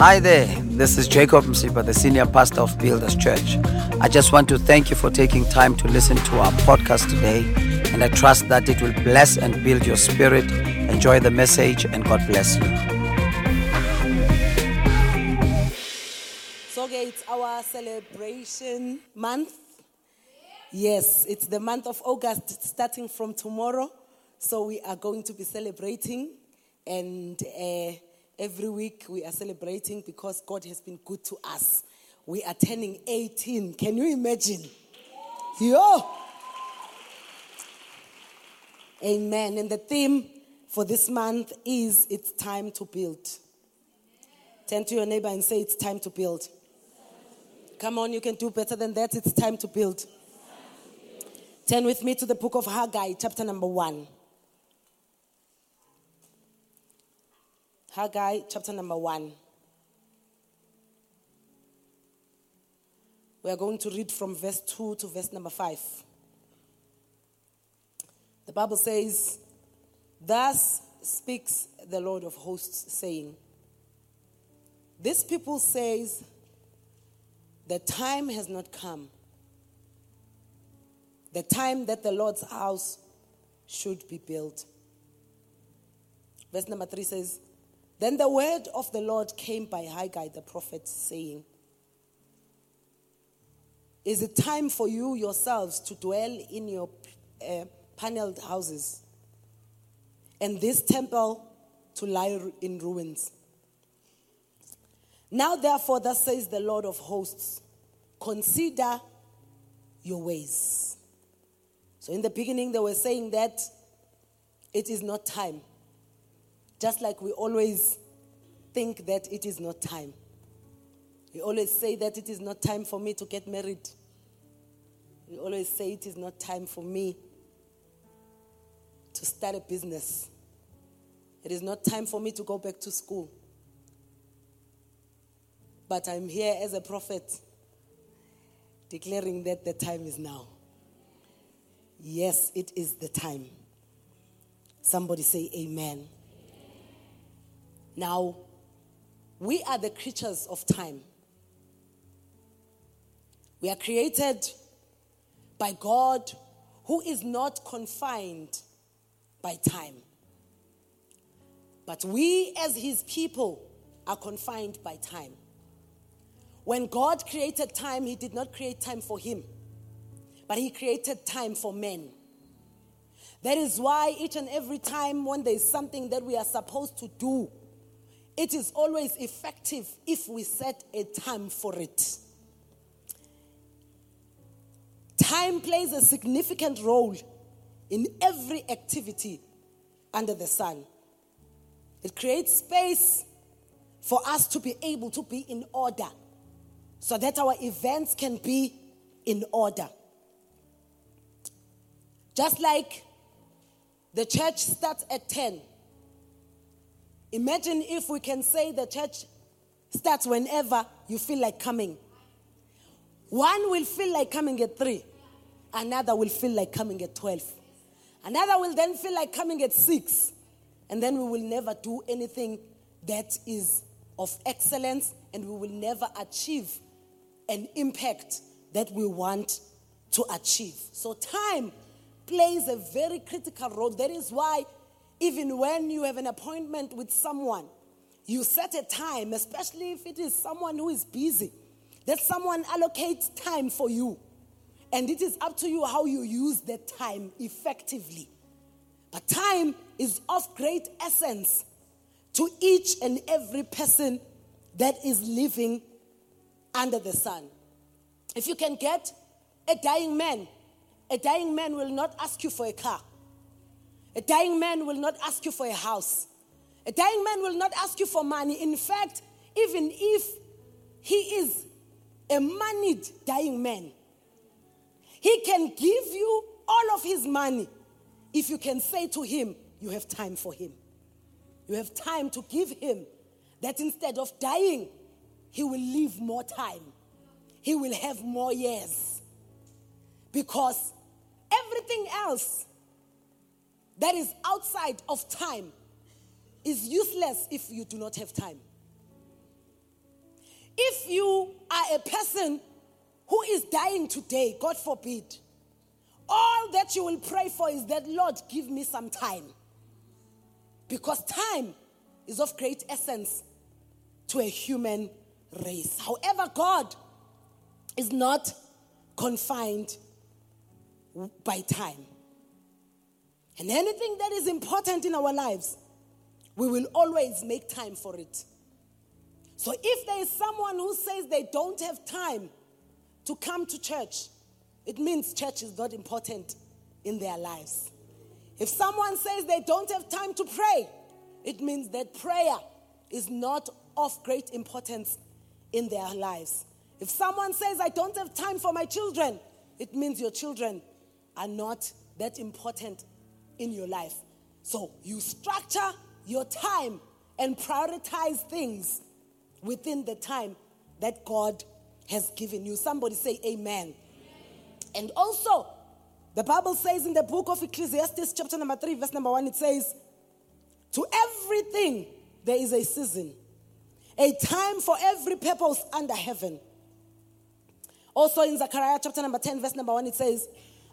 Hi there, this is Jacob Msiba, the Senior Pastor of Builders Church. I just want to thank you for taking time to listen to our podcast today, and I trust that it will bless and build your spirit. Enjoy the message, and God bless you. So it's our celebration month. Yes, it's the month of August starting from tomorrow. So we are going to be celebrating, and every week we are celebrating because God has been good to us. We are turning 18. Can you imagine? Yo! Amen. And the theme for this month is It's Time to Build. Turn to your neighbor and say, it's time to build. Come on, you can do better than that. It's time to build. Turn with me to the book of Haggai, chapter number 1. Haggai, chapter number 1. We are going to read from verse 2 to verse number 5. The Bible says, "Thus speaks the Lord of hosts, saying, this people says, the time has not come, the time that the Lord's house should be built." Verse number 3 says, "Then the word of the Lord came by Haggai the prophet, saying, is it time for you yourselves to dwell in your paneled houses, and this temple to lie in ruins? Now therefore, thus says the Lord of hosts, consider your ways." So in the beginning they were saying that it is not time. Just like we always think that it is not time. We always say that it is not time for me to get married. We always say it is not time for me to start a business. It is not time for me to go back to school. But I'm here as a prophet declaring that the time is now. Yes, it is the time. Somebody say amen. Now, we are the creatures of time. We are created by God, who is not confined by time. But we as his people are confined by time. When God created time, he did not create time for him, but he created time for men. That is why each and every time when there is something that we are supposed to do, it is always effective if we set a time for it. Time plays a significant role in every activity under the sun. It creates space for us to be able to be in order, so that our events can be in order. Just like the church starts at 10. Imagine if we can say the church starts whenever you feel like coming. One will feel like coming at 3. Another will feel like coming at 12. Another will then feel like coming at 6. And then we will never do anything that is of excellence, and we will never achieve an impact that we want to achieve. So time plays a very critical role. That is why even when you have an appointment with someone, you set a time, especially if it is someone who is busy, that someone allocates time for you. And it is up to you how you use that time effectively. But time is of great essence to each and every person that is living under the sun. If you can get a dying man will not ask you for a car. A dying man will not ask you for a house. A dying man will not ask you for money. In fact, even if he is a moneyed dying man, he can give you all of his money if you can say to him, you have time for him. You have time to give him that instead of dying, he will live more time. He will have more years. Because everything else that is outside of time is useless if you do not have time. If you are a person who is dying today, God forbid, all that you will pray for is that, Lord, give me some time. Because time is of great essence to a human race. However, God is not confined by time. And anything that is important in our lives, we will always make time for it. So if there is someone who says they don't have time to come to church, it means church is not important in their lives. If someone says they don't have time to pray, it means that prayer is not of great importance in their lives. If someone says, I don't have time for my children, it means your children are not that important in your life. So you structure your time and prioritize things within the time that God has given you. Somebody say amen. Amen. And also, the Bible says in the book of Ecclesiastes, chapter number 3, verse number 1, it says, to everything there is a season, a time for every purpose under heaven. Also in Zechariah chapter number 10, verse number 1, it says,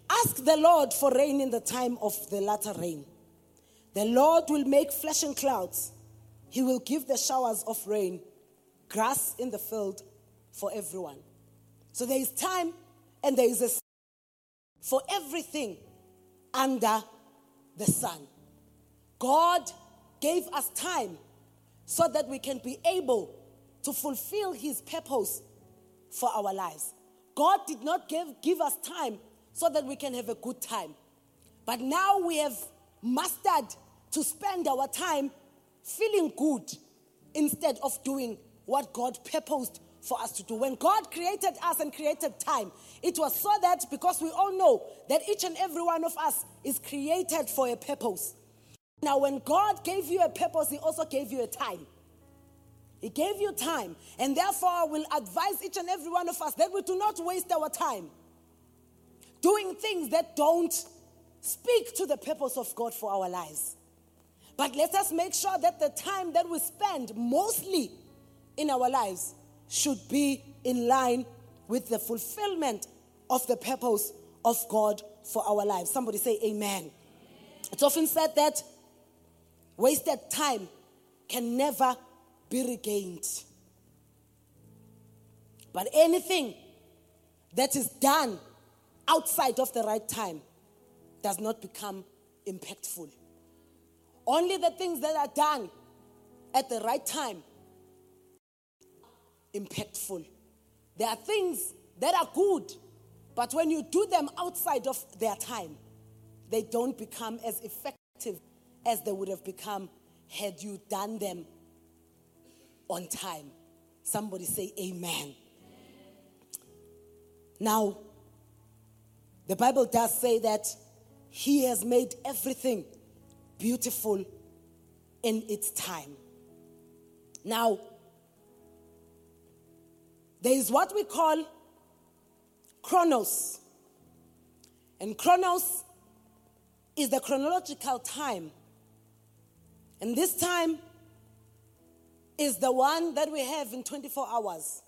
ask the Lord for rain in the time of the latter rain. The Lord will make flashing clouds. He will give the showers of rain, grass in the field for everyone. So there is time and there is a season for everything under the sun. God gave us time so that we can be able to fulfill his purpose for our lives. God did not give us time so that we can have a good time. But now we have mastered to spend our time feeling good instead of doing what God purposed for us to do. When God created us and created time, it was so that, because we all know that each and every one of us is created for a purpose. Now, when God gave you a purpose, he also gave you a time. He gave you time. And therefore, I will advise each and every one of us that we do not waste our time doing things that don't speak to the purpose of God for our lives. But let us make sure that the time that we spend mostly in our lives should be in line with the fulfillment of the purpose of God for our lives. Somebody say amen. Amen. It's often said that wasted time can never be regained. But anything that is done outside of the right time does not become impactful. Only the things that are done at the right time are impactful. There are things that are good, but when you do them outside of their time, they don't become as effective as they would have become had you done them on time. Somebody say amen. Amen. Now, the Bible does say that he has made everything beautiful in its time. Now, there is what we call Chronos. And Chronos is the chronological time. And this time is the one that we have in 24 hours.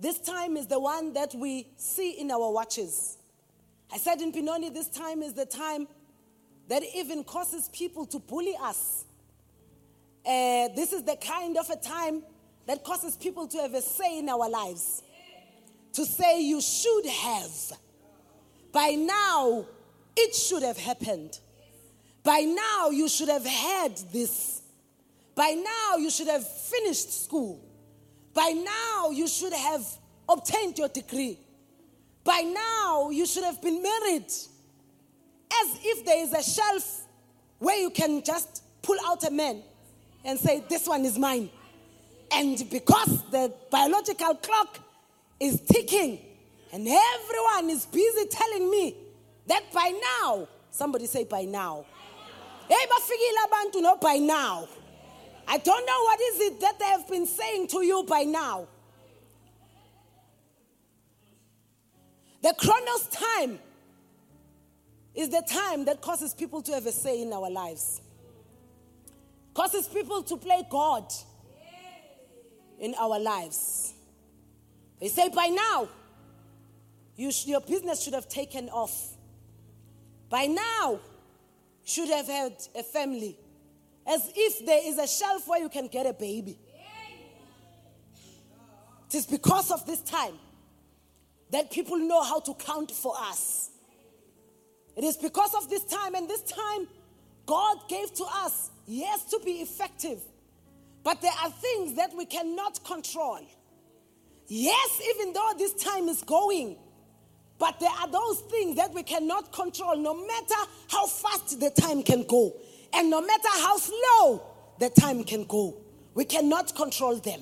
This time is the one that we see in our watches. I said in Pinoni, this time is the time that even causes people to bully us. This is the kind of a time that causes people to have a say in our lives. To say you should have. By now, it should have happened. By now, you should have had this. By now, you should have finished school. By now, you should have obtained your degree. By now, you should have been married. As if there is a shelf where you can just pull out a man and say, this one is mine. And because the biological clock is ticking and everyone is busy telling me that by now, somebody say by now. By now. I don't know what is it that they have been saying to you by now. The Chronos time is the time that causes people to have a say in our lives. Causes people to play God in our lives. They say by now, your business should have taken off. By now, should have had a family. As if there is a shelf where you can get a baby. It is because of this time that people know how to count for us. It is because of this time, and this time God gave to us, yes, to be effective. But there are things that we cannot control. Yes, even though this time is going, but there are those things that we cannot control, no matter how fast the time can go, and no matter how slow the time can go. We cannot control them.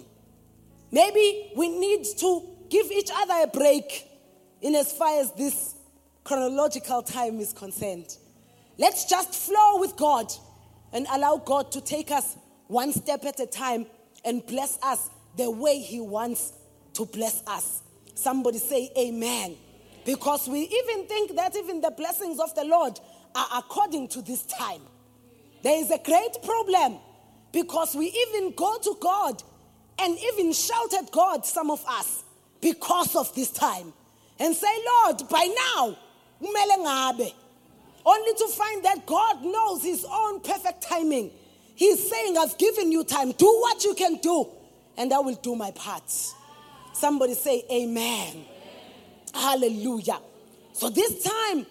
Maybe we need to give each other a break in as far as this chronological time is concerned. Let's just flow with God and allow God to take us one step at a time and bless us the way He wants to bless us. Somebody say amen. Because we even think that even the blessings of the Lord are according to this time. There is a great problem because we even go to God and even shout at God, some of us, because of this time. And say, Lord, by now, only to find that God knows His own perfect timing. He's saying, I've given you time. Do what you can do, and I will do my part. Somebody say amen. Hallelujah. So this time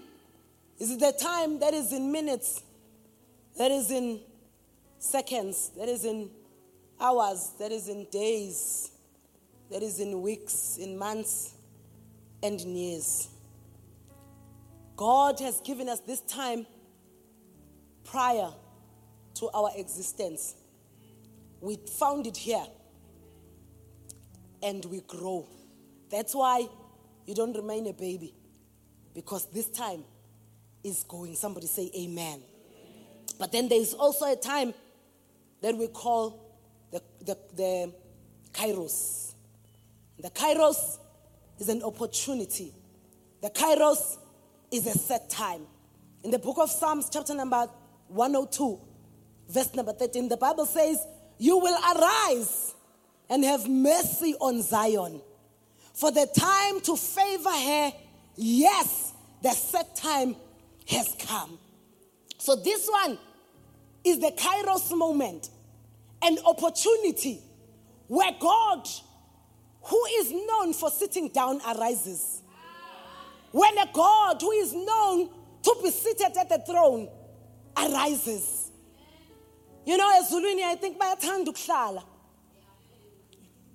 is the time that is in minutes, that is in seconds, that is in hours, that is in days, that is in weeks, in months, and in years. God has given us this time prior to our existence. We found it here and we grow. That's why you don't remain a baby, because this time is going. Somebody say amen. But then there is also a time that we call the Kairos. The Kairos is an opportunity. The Kairos is a set time. In the book of Psalms, chapter number 102, verse number 13, the Bible says, you will arise and have mercy on Zion, for the time to favor her, yes, the set time has come. So this one is the Kairos moment, an opportunity where God, who is known for sitting down, arises. When a God who is known to be seated at the throne arises. You know, as Zulwini, I think by Tandukshala,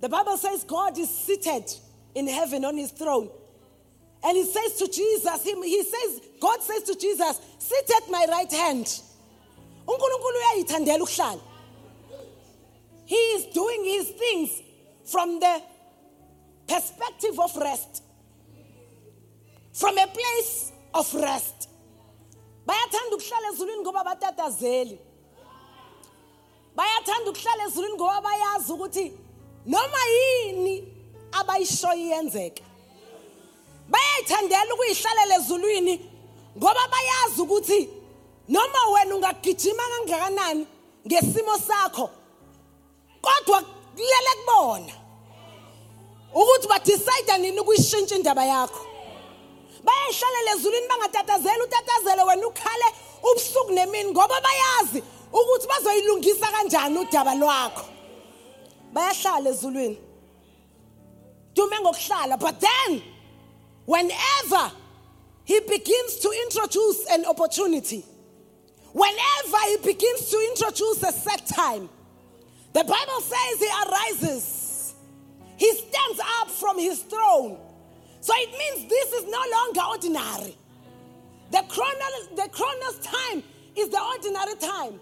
the Bible says God is seated in heaven on His throne. And He says to Jesus, God says to Jesus, sit at my right hand. He is doing His things from the perspective of rest. From a place of rest. Bayathanda ukuhlala ezulwini ngoba batatazeli. Bayathanda ukuhlala ezulwini ngoba bayazi ukuthi noma yini abayishoyo iyenzeka. Bayayithandela ukuyihlalela ezulwini ngoba bayazi ukuthi noma wena ungagijima kangakanani ngesimo sakho kodwa kulele kubona ukuthi ba decide nini ukuyishintsha indaba yakho. Bayayihlalele ezulwini bangatatazela utatazele wena ukhale ubusuku nemini ngoba bayazi ukuthi bazoyilungisa kanjani udaba lwakho. Bayahlala ezulwini. Dume ngokuhlala, but then whenever He begins to introduce an opportunity, whenever He begins to introduce a set time, the Bible says He arises. He stands up from His throne. So it means this is no longer ordinary. The Chronos time is the ordinary time.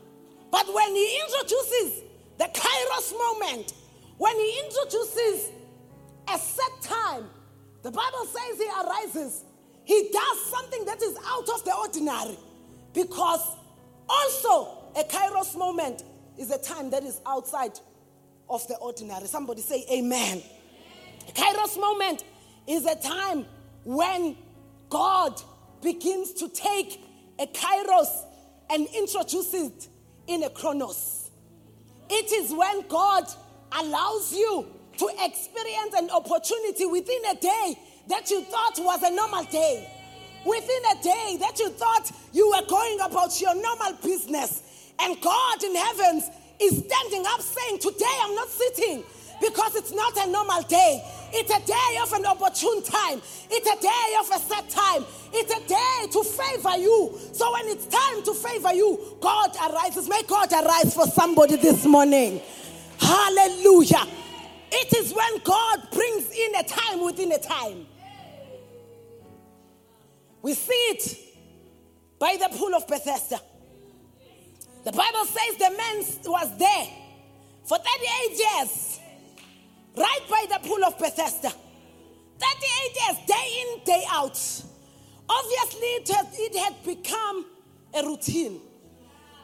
But when He introduces the Kairos moment, when He introduces a set time, the Bible says He arises. He does something that is out of the ordinary. Because also a Kairos moment is a time that is outside of the ordinary. Somebody say amen. A Kairos moment is a time when God begins to take a Kairos and introduce it in a Chronos. It is when God allows you to experience an opportunity within a day that you thought was a normal day. Within a day that you thought you were going about your normal business. And God in heavens is standing up saying, today I'm not sitting because it's not a normal day. It's a day of an opportune time. It's a day of a set time. It's a day to favor you. So when it's time to favor you, God arises. May God arise for somebody this morning. Hallelujah. It is when God brings in a time within a time. We see it by the pool of Bethesda. The Bible says the man was there for 38 years, right by the pool of Bethesda. 38 years, day in, day out. Obviously, it had become a routine.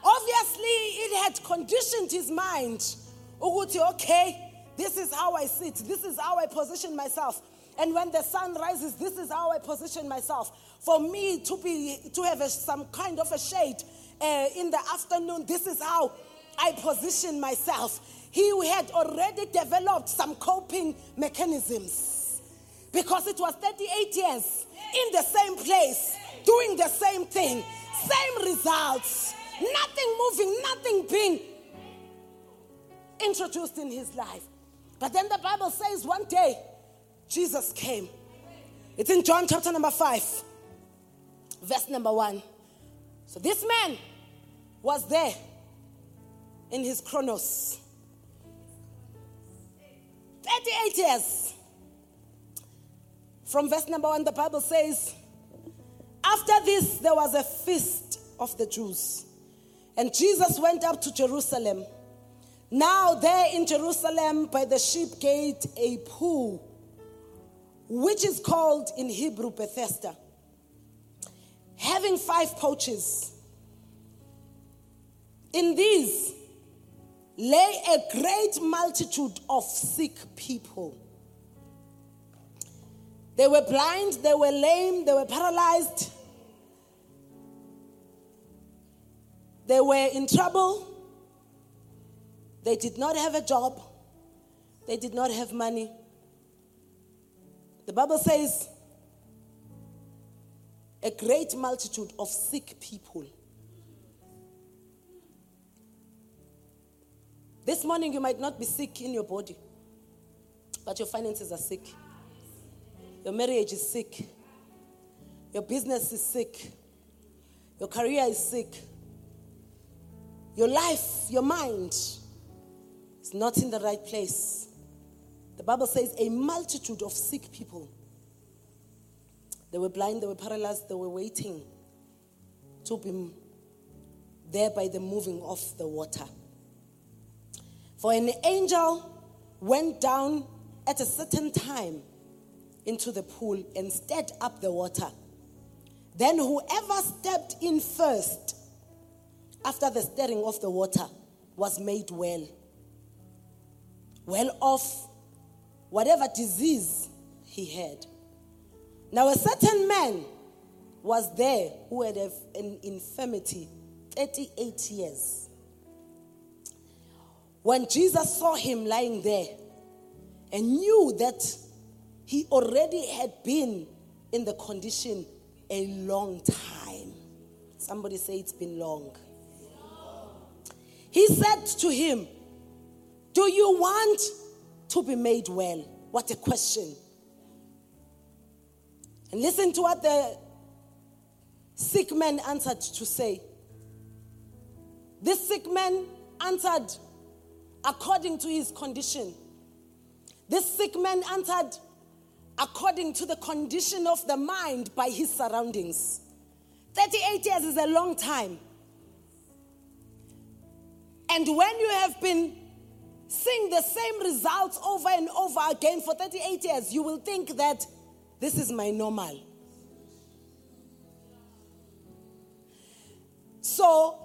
Obviously, it had conditioned his mind. Okay, this is how I sit. This is how I position myself. And when the sun rises, this is how I position myself. For me to have some kind of a shade in the afternoon, this is how I position myself. He had already developed some coping mechanisms because it was 38 years in the same place, doing the same thing, same results, nothing moving, nothing being introduced in his life. But then the Bible says one day Jesus came. It's in John chapter number 5, verse number 1. So this man was there in his Chronos. 38 years. From verse number 1, the Bible says, after this there was a feast of the Jews, and Jesus went up to Jerusalem. Now there in Jerusalem by the sheep gate a pool, which is called in Hebrew Bethesda, having 5 porches. In these lay a great multitude of sick people. They were blind, they were lame, they were paralyzed, they were in trouble. They did not have a job. They did not have money. The Bible says a great multitude of sick people. This morning you might not be sick in your body, but your finances are sick. Your marriage is sick. Your business is sick. Your career is sick. Your life, your mind, it's not in the right place. The Bible says a multitude of sick people. They were blind, they were paralyzed, they were waiting to be there by the moving of the water. For an angel went down at a certain time into the pool and stirred up the water. Then whoever stepped in first after the stirring of the water was made well off whatever disease he had. Now a certain man was there who had an infirmity 38 years. When Jesus saw him lying there and knew that he already had been in the condition a long time. Somebody say it's been long. He said to him, do you want to be made well? What a question. And listen to what the sick man answered to say. This sick man answered according to his condition. This sick man answered according to the condition of the mind by his surroundings. 38 years is a long time. And when you have been seeing the same results over and over again for 38 years, you will think that this is my normal. So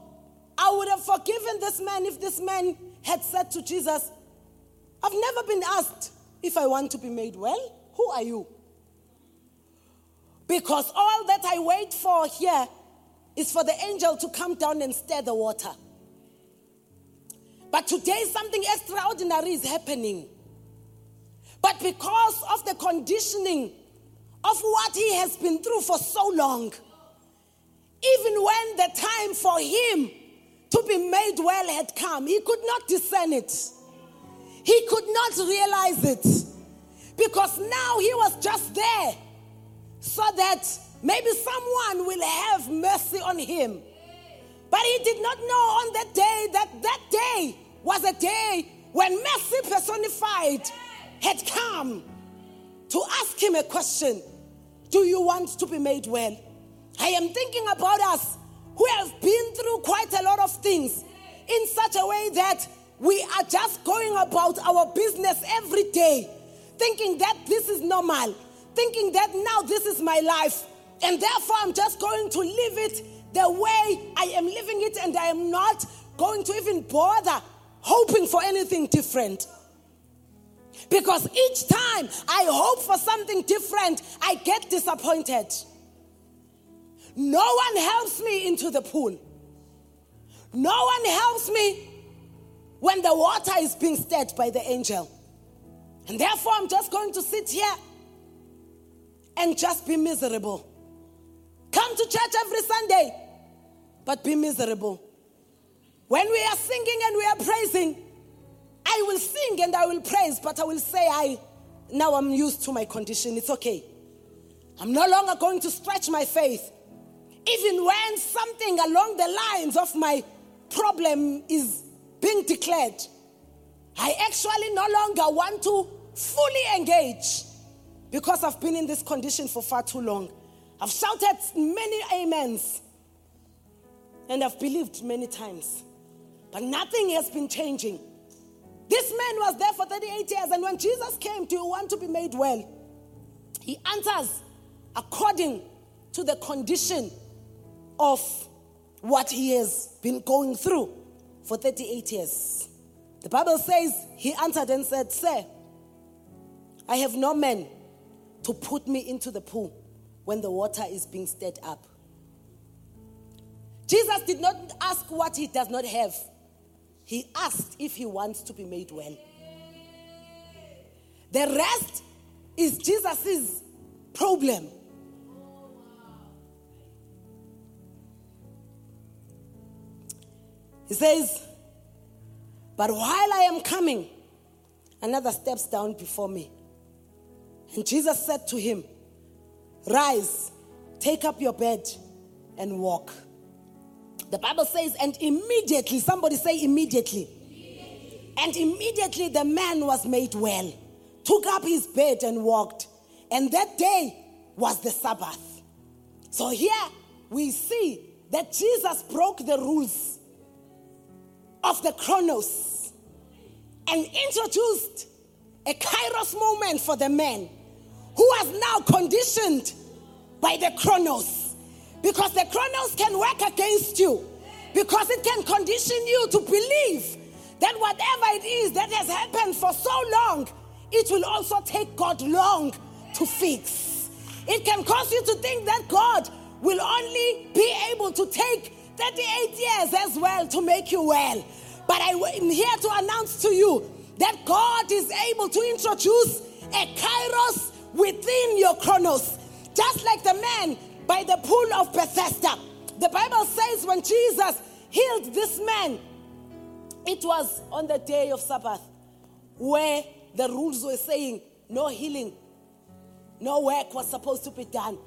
I would have forgiven this man if this man had said to Jesus, I've never been asked if I want to be made well. Who are you? Because all that I wait for here is for the angel to come down and stir the water. But today something extraordinary is happening. But because of the conditioning of what he has been through for so long, even when the time for him to be made well had come, he could not discern it. He could not realize it. Because now he was just there so that maybe someone will have mercy on him. But he did not know on that day that that day was a day when mercy personified had come to ask him a question. Do you want to be made well? I am thinking about us who have been through quite a lot of things in such a way that we are just going about our business every day, thinking that this is normal, thinking that now this is my life, and therefore I'm just going to live it the way I am living it, and I am not going to even bother hoping for anything different. Because each time I hope for something different, I get disappointed. No one helps me into the pool. No one helps me when the water is being stirred by the angel. And therefore, I'm just going to sit here and just be miserable. Come to church every Sunday, but be miserable. When we are singing and we are praising, I will sing and I will praise, but I will say, now I'm used to my condition. It's okay. I'm no longer going to stretch my faith. Even when something along the lines of my problem is being declared, I actually no longer want to fully engage because I've been in this condition for far too long. I've shouted many amens and I've believed many times, but nothing has been changing. This man was there for 38 yeyears, and when Jesus came, do you want to be made well? He answers according to the condition of what he has been going through for 38 years. The Bible says, he answered and said, "Sir, I have no man to put me into the pool when the water is being stirred up." Jesus did not ask what he does not have. He asked if he wants to be made well. The rest is Jesus's problem. He says, "But while I am coming, another steps down before me." And Jesus said to him, "Rise, take up your bed and walk." The Bible says, and immediately, somebody say immediately. Immediately. And immediately the man was made well, took up his bed and walked. And that day was the Sabbath. So here we see that Jesus broke the rules of the Chronos and introduced a Kairos moment for the man who was now conditioned by the Chronos. Because the Chronos can work against you, because it can condition you to believe that whatever it is that has happened for so long, it will also take God long to fix. It can cause you to think that God will only be able to take 38 years as well to make you well. But I am here to announce to you that God is able to introduce a Kairos within your Chronos. Just like the man by the pool of Bethesda. The Bible says when Jesus healed this man, it was on the day of Sabbath, where the rules were saying no healing, no work was supposed to be done.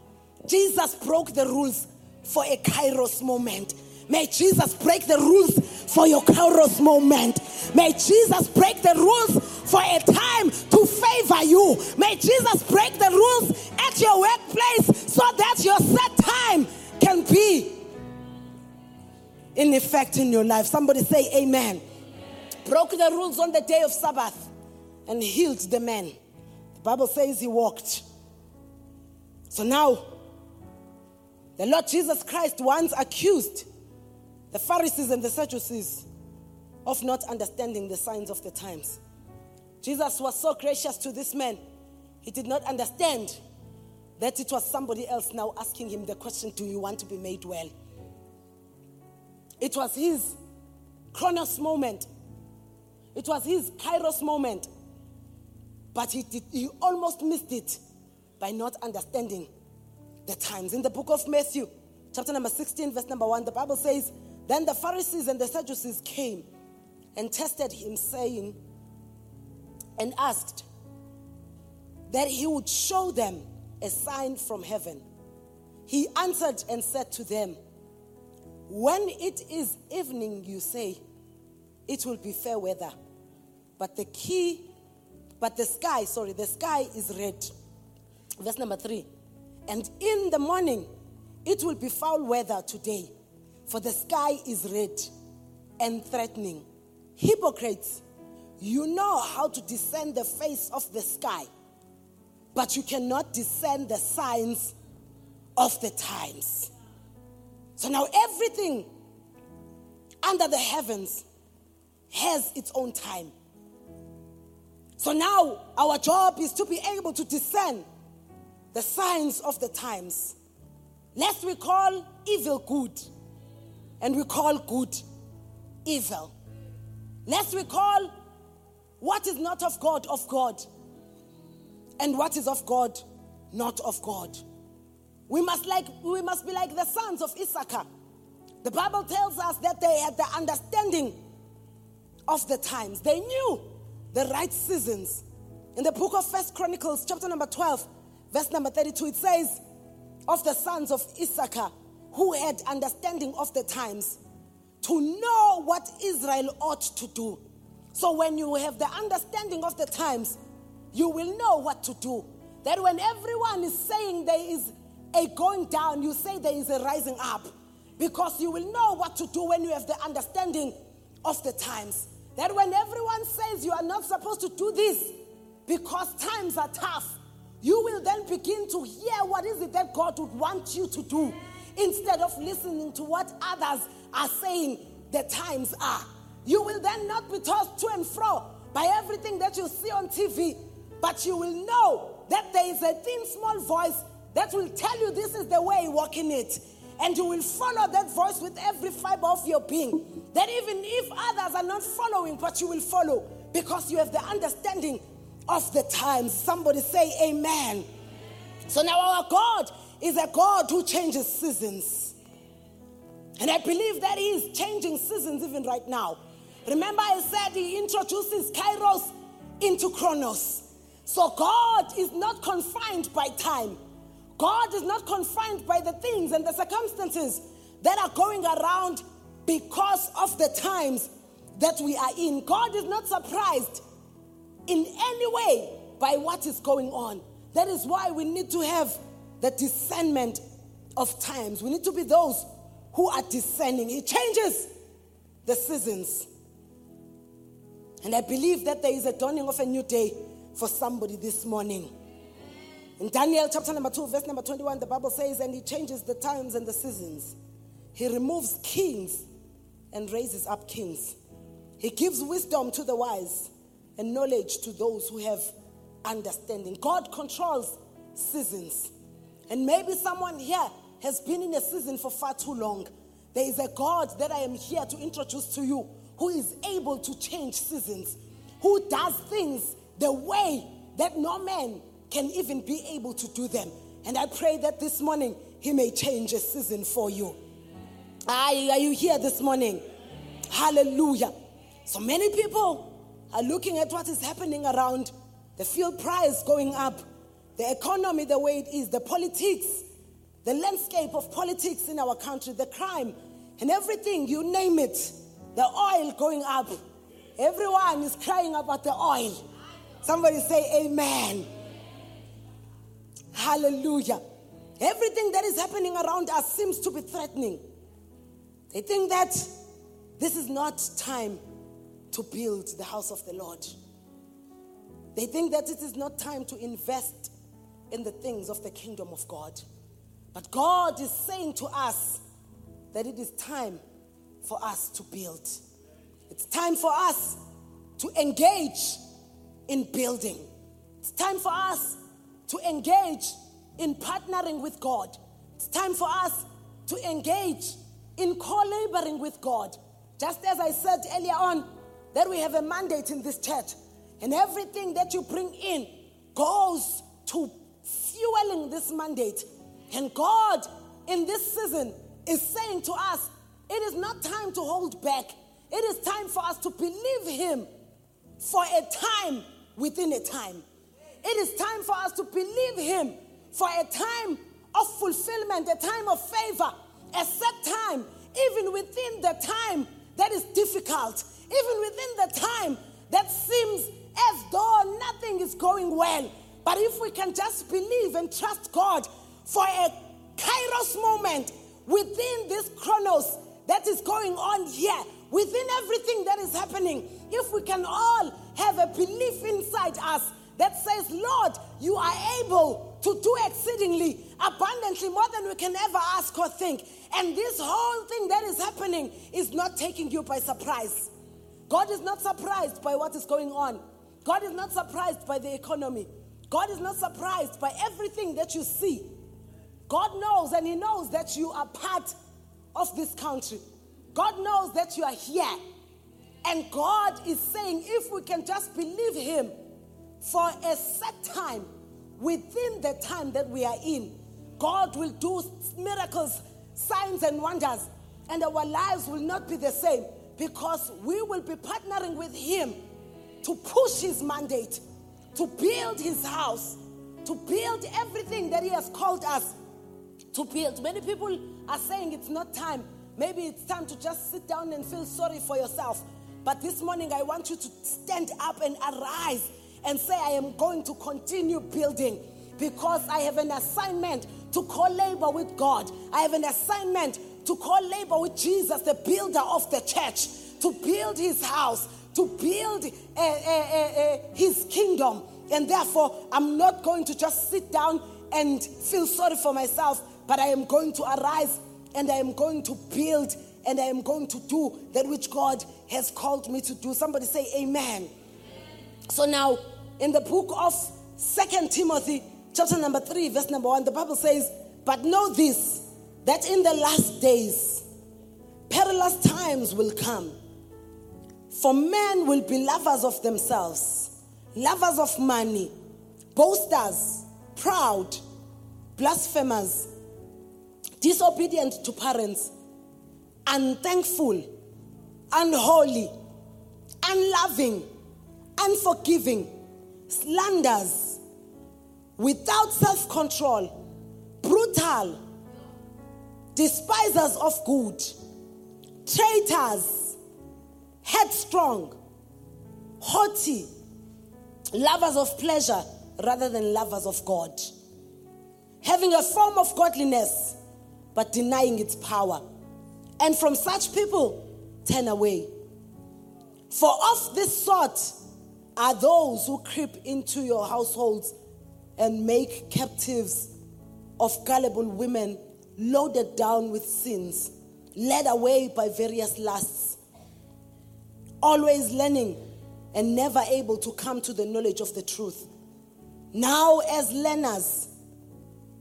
Jesus broke the rules for a Kairos moment. May Jesus break the rules for your Kairos moment. May Jesus break the rules for a time to favor you. May Jesus break the rules at your workplace so that your set time can be in effect in your life. Somebody say amen. Broke the rules on the day of Sabbath and healed the man. The Bible says he walked. So now, the Lord Jesus Christ once accused the Pharisees and the Sadducees of not understanding the signs of the times. Jesus was so gracious to this man. He did not understand that it was somebody else now asking him the question, do you want to be made well? It was his Chronos moment. It was his Kairos moment. But he almost missed it by not understanding the times. In the book of Matthew, chapter number 16, verse number 1, the Bible says, Then the Pharisees and the Sadducees came and tested him, saying, and asked that he would show them a sign from heaven. He answered and said to them, When it is evening, you say, it will be fair weather, but the sky is red. Verse number 3. And in the morning, it will be foul weather today, for the sky is red and threatening. Hypocrites, you know how to discern the face of the sky, but you cannot discern the signs of the times. So now everything under the heavens has its own time. So now our job is to be able to discern the signs of the times. Lest we call evil good and we call good evil. Lest we call what is not of God and what is of God not of God. We must be like the sons of Issachar. The Bible tells us that they had the understanding of the times. They knew the right seasons. In the book of First Chronicles, chapter number 12, verse number 32, it says, of the sons of Issachar, who had understanding of the times, to know what Israel ought to do. So when you have the understanding of the times, you will know what to do. That when everyone is saying there is a going down, you say there is a rising up, because you will know what to do when you have the understanding of the times. That when everyone says you are not supposed to do this because times are tough, you will then begin to hear what is it that God would want you to do, instead of listening to what others are saying the times are. You will then not be tossed to and fro by everything that you see on TV, but you will know that there is a thin small voice that will tell you this is the way, walk in it. And you will follow that voice with every fiber of your being. That even if others are not following, but you will follow, because you have the understanding of the times. Somebody say amen. So now our God is a God who changes seasons. And I believe that he is changing seasons even right now. Remember I said he introduces Kairos into Chronos. So God is not confined by time. God is not confined by the things and the circumstances that are going around because of the times that we are in. God is not surprised in any way by what is going on. That is why we need to have the discernment of times. We need to be those who are discerning. He changes the seasons. And I believe that there is a dawning of a new day for somebody this morning. In Daniel chapter number 2, verse number 21, the Bible says, and he changes the times and the seasons. He removes kings and raises up kings. He gives wisdom to the wise and knowledge to those who have understanding. God controls seasons. And maybe someone here has been in a season for far too long. There is a God that I am here to introduce to you who is able to change seasons, who does things the way that no man can even be able to do them. And I pray that this morning he may change a season for you. Are you here this morning? Hallelujah. So many people are looking at what is happening around. The fuel price going up, the economy the way it is, the politics, the landscape of politics in our country, the crime and everything, you name it. The oil going up. Everyone is crying about the oil. Somebody say amen. Hallelujah. Everything that is happening around us seems to be threatening. They think that this is not time to build the house of the Lord. They think that it is not time to invest in the things of the kingdom of God. But God is saying to us that it is time for us to build. It's time for us to engage in building. It's time for us to engage in partnering with God. It's time for us to engage in co-laboring with God. Just as I said earlier on, that we have a mandate in this church And everything that you bring in goes to fueling this mandate. And God, in this season, is saying to us, it is not time to hold back. It is time for us to believe Him for a time within a time. It is time for us to believe Him for a time of fulfillment, a time of favor, a set time, even within the time that is difficult, even within the time that seems as though nothing is going well. But if we can just believe and trust God for a Kairos moment within this Chronos that is going on here, within everything that is happening, if we can all have a belief inside us that says, Lord, you are able to do exceedingly, abundantly, more than we can ever ask or think. And this whole thing that is happening is not taking you by surprise. God is not surprised by what is going on. God is not surprised by the economy. God is not surprised by everything that you see. God knows, and He knows that you are part of this country. God knows that you are here. And God is saying, if we can just believe Him for a set time, within the time that we are in, God will do miracles, signs, and wonders. And our lives will not be the same because we will be partnering with Him to push His mandate, to build His house, to build everything that He has called us to build. Many people are saying it's not time. Maybe it's time to just sit down and feel sorry for yourself. But this morning, I want you to stand up and arise and say, I am going to continue building because I have an assignment to co-labor with God. I have an assignment to co-labor with Jesus, the builder of the church, to build His house, to build His kingdom. And therefore, I'm not going to just sit down and feel sorry for myself, but I am going to arise and I am going to build and I am going to do that which God has called me to do. Somebody say amen. So now, in the book of Second Timothy, chapter number 3, verse number 1, the Bible says, but know this, that in the last days, perilous times will come. For men will be lovers of themselves, lovers of money, boasters, proud, blasphemers, disobedient to parents, unthankful, unholy, unloving, unforgiving, slanders, without self-control, brutal, despisers of good, traitors, headstrong, haughty, lovers of pleasure rather than lovers of God, having a form of godliness but denying its power. And from such people, turn away. For of this sort are those who creep into your households and make captives of gullible women, loaded down with sins, led away by various lusts, always learning and never able to come to the knowledge of the truth. Now as learners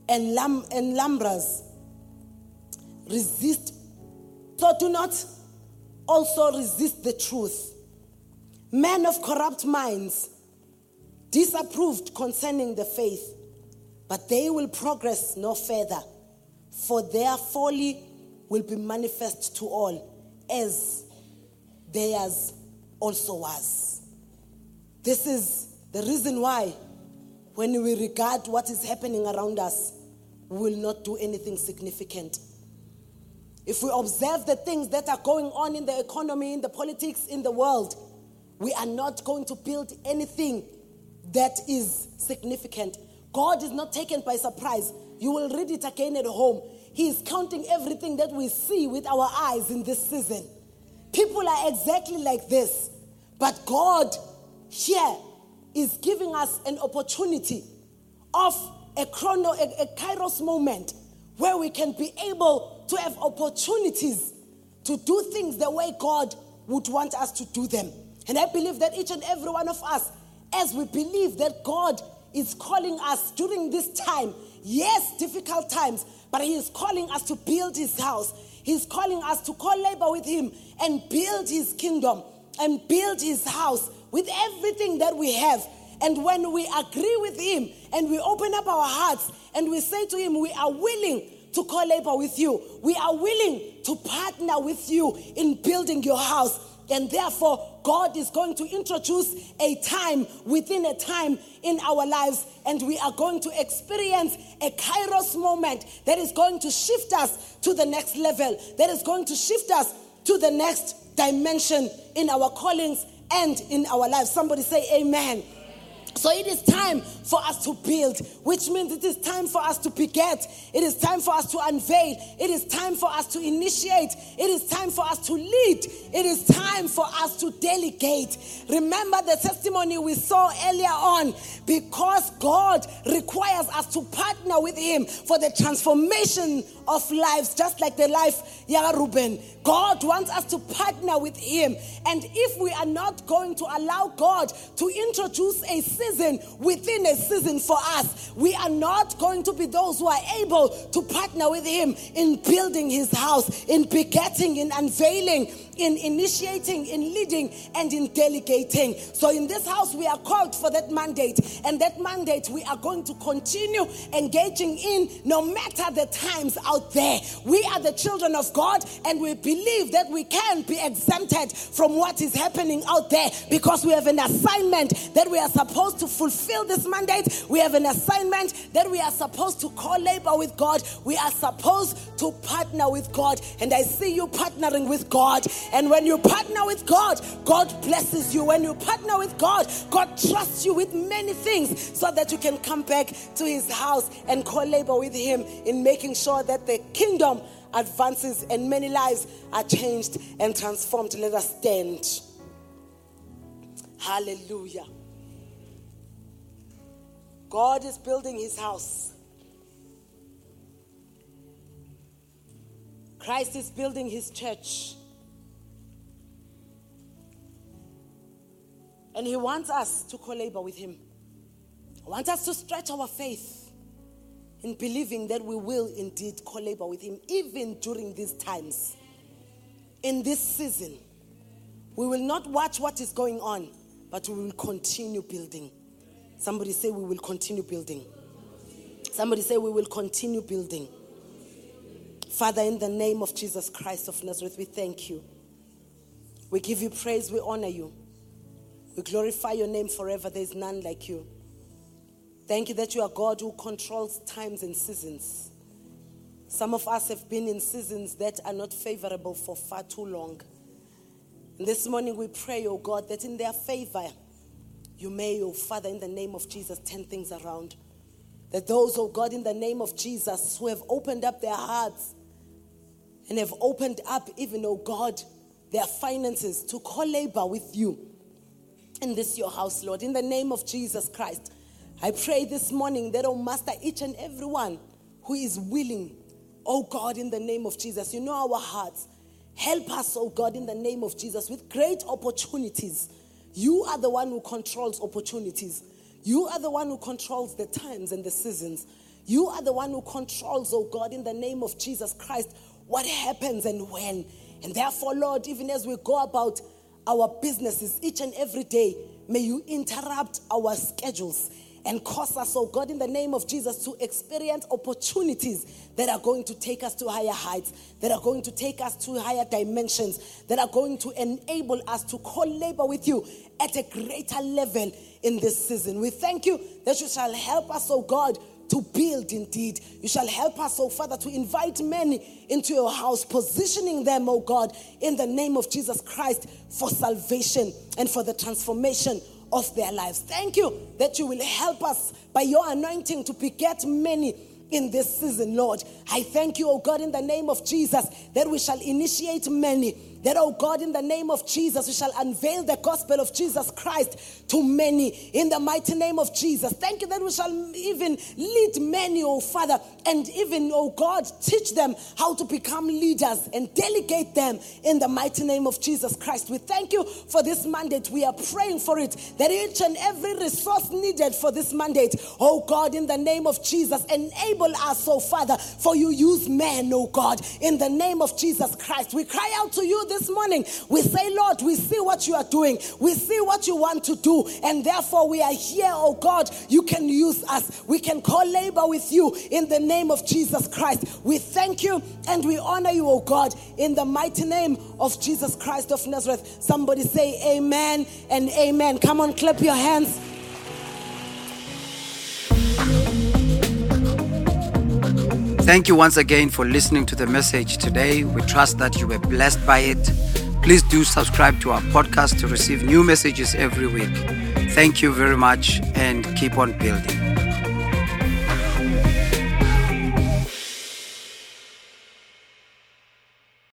and lumberers, resist, so do not also resist the truth. Men of corrupt minds disapproved concerning the faith, but they will progress no further, for their folly will be manifest to all, as theirs also was. This is the reason why, when we regard what is happening around us, we will not do anything significant. If we observe the things that are going on in the economy, in the politics, in the world, we are not going to build anything that is significant. God is not taken by surprise. You will read it again at home. He is counting everything that we see with our eyes in this season. People are exactly like this. But God here is giving us an opportunity of a Kairos moment where we can be able to have opportunities to do things the way God would want us to do them. And I believe that each and every one of us, as we believe that God is calling us during this time, yes, difficult times, but He is calling us to build His house. He is calling us to co-labor with Him and build His kingdom and build His house. with everything that we have. And when we agree with him and we open up our hearts and we say to him, we are willing to co-labor with you. We are willing to partner with you in building your house. And therefore, God is going to introduce a time within a time in our lives. And we are going to experience a Kairos moment that is going to shift us to the next level. That is going to shift us to the next dimension in our callings and in our lives. Somebody say amen. So it is time for us to build, which means it is time for us to beget. It is time for us to unveil. It is time for us to initiate. It is time for us to lead. It is time for us to delegate. Remember the testimony we saw earlier on. Because God requires us to partner with him for the transformation of lives, just like the life Yara Ruben. God wants us to partner with him. And if we are not going to allow God to introduce a season within a season for us, we are not going to be those who are able to partner with him in building his house, in begetting, in unveiling, in initiating, in leading, and in delegating. So in this house, we are called for that mandate. And that mandate we are going to continue engaging in no matter the times out there. We are the children of God, and we believe that we can be exempted from what is happening out there because we have an assignment that we are supposed to fulfill this mandate. We have an assignment that we are supposed to co-labor with God. We are supposed to partner with God. And I see you partnering with God. And when you partner with God, God blesses you. When you partner with God, God trusts you with many things so that you can come back to his house and co-labor with him in making sure that the kingdom advances and many lives are changed and transformed. Let us stand. Hallelujah. God is building his house. Christ is building his church. And he wants us to co-labor with him. He wants us to stretch our faith in believing that we will indeed co-labor with him, even during these times. In this season, we will not watch what is going on, but we will continue building. Somebody say we will continue building. Somebody say we will continue building. Father, in the name of Jesus Christ of Nazareth, we thank you. We give you praise, we honor you. We glorify your name forever. There is none like you. Thank you that you are God who controls times and seasons. Some of us have been in seasons that are not favorable for far too long. And this morning we pray, oh God, that in their favor, you may, oh Father, in the name of Jesus, turn things around. That those, oh God, in the name of Jesus, who have opened up their hearts and have opened up even, oh God, their finances to co-labor with you in this your house, Lord, in the name of Jesus Christ. I pray this morning that, oh Master, each and everyone who is willing, oh God, in the name of Jesus, you know our hearts. Help us, oh God, in the name of Jesus, with great opportunities. You are the one who controls opportunities. You are the one who controls the times and the seasons. You are the one who controls, oh God, in the name of Jesus Christ, what happens and when. And therefore, Lord, even as we go about our businesses each and every day, may you interrupt our schedules and cause us, oh God, in the name of Jesus, to experience opportunities that are going to take us to higher heights, that are going to take us to higher dimensions, that are going to enable us to co-labor with you at a greater level in this season. We thank you that you shall help us, oh God, to build indeed. You shall help us, oh Father, to invite many into your house, positioning them, oh God, in the name of Jesus Christ, for salvation and for the transformation of their lives. Thank you that you will help us by your anointing to beget many in this season, Lord. I thank you, oh God, in the name of Jesus, that we shall initiate many. That, oh God, in the name of Jesus, we shall unveil the gospel of Jesus Christ to many in the mighty name of Jesus. Thank you that we shall even lead many, oh Father, and even, oh God, teach them how to become leaders and delegate them in the mighty name of Jesus Christ. We thank you for this mandate. We are praying for it, that each and every resource needed for this mandate, oh God, in the name of Jesus, enable us, oh Father, for you use men, oh God, in the name of Jesus Christ. We cry out to you this morning. We say, Lord, we see what you are doing. We see what you want to do. And therefore we are here, oh God. You can use us. We can co-labor with you in the name of Jesus Christ. We thank you and we honor you, oh God, in the mighty name of Jesus Christ of Nazareth. Somebody say amen and amen. Come on, clap your hands. Thank you once again for listening to the message today. We trust that you were blessed by it. Please do subscribe to our podcast to receive new messages every week. Thank you very much and keep on building.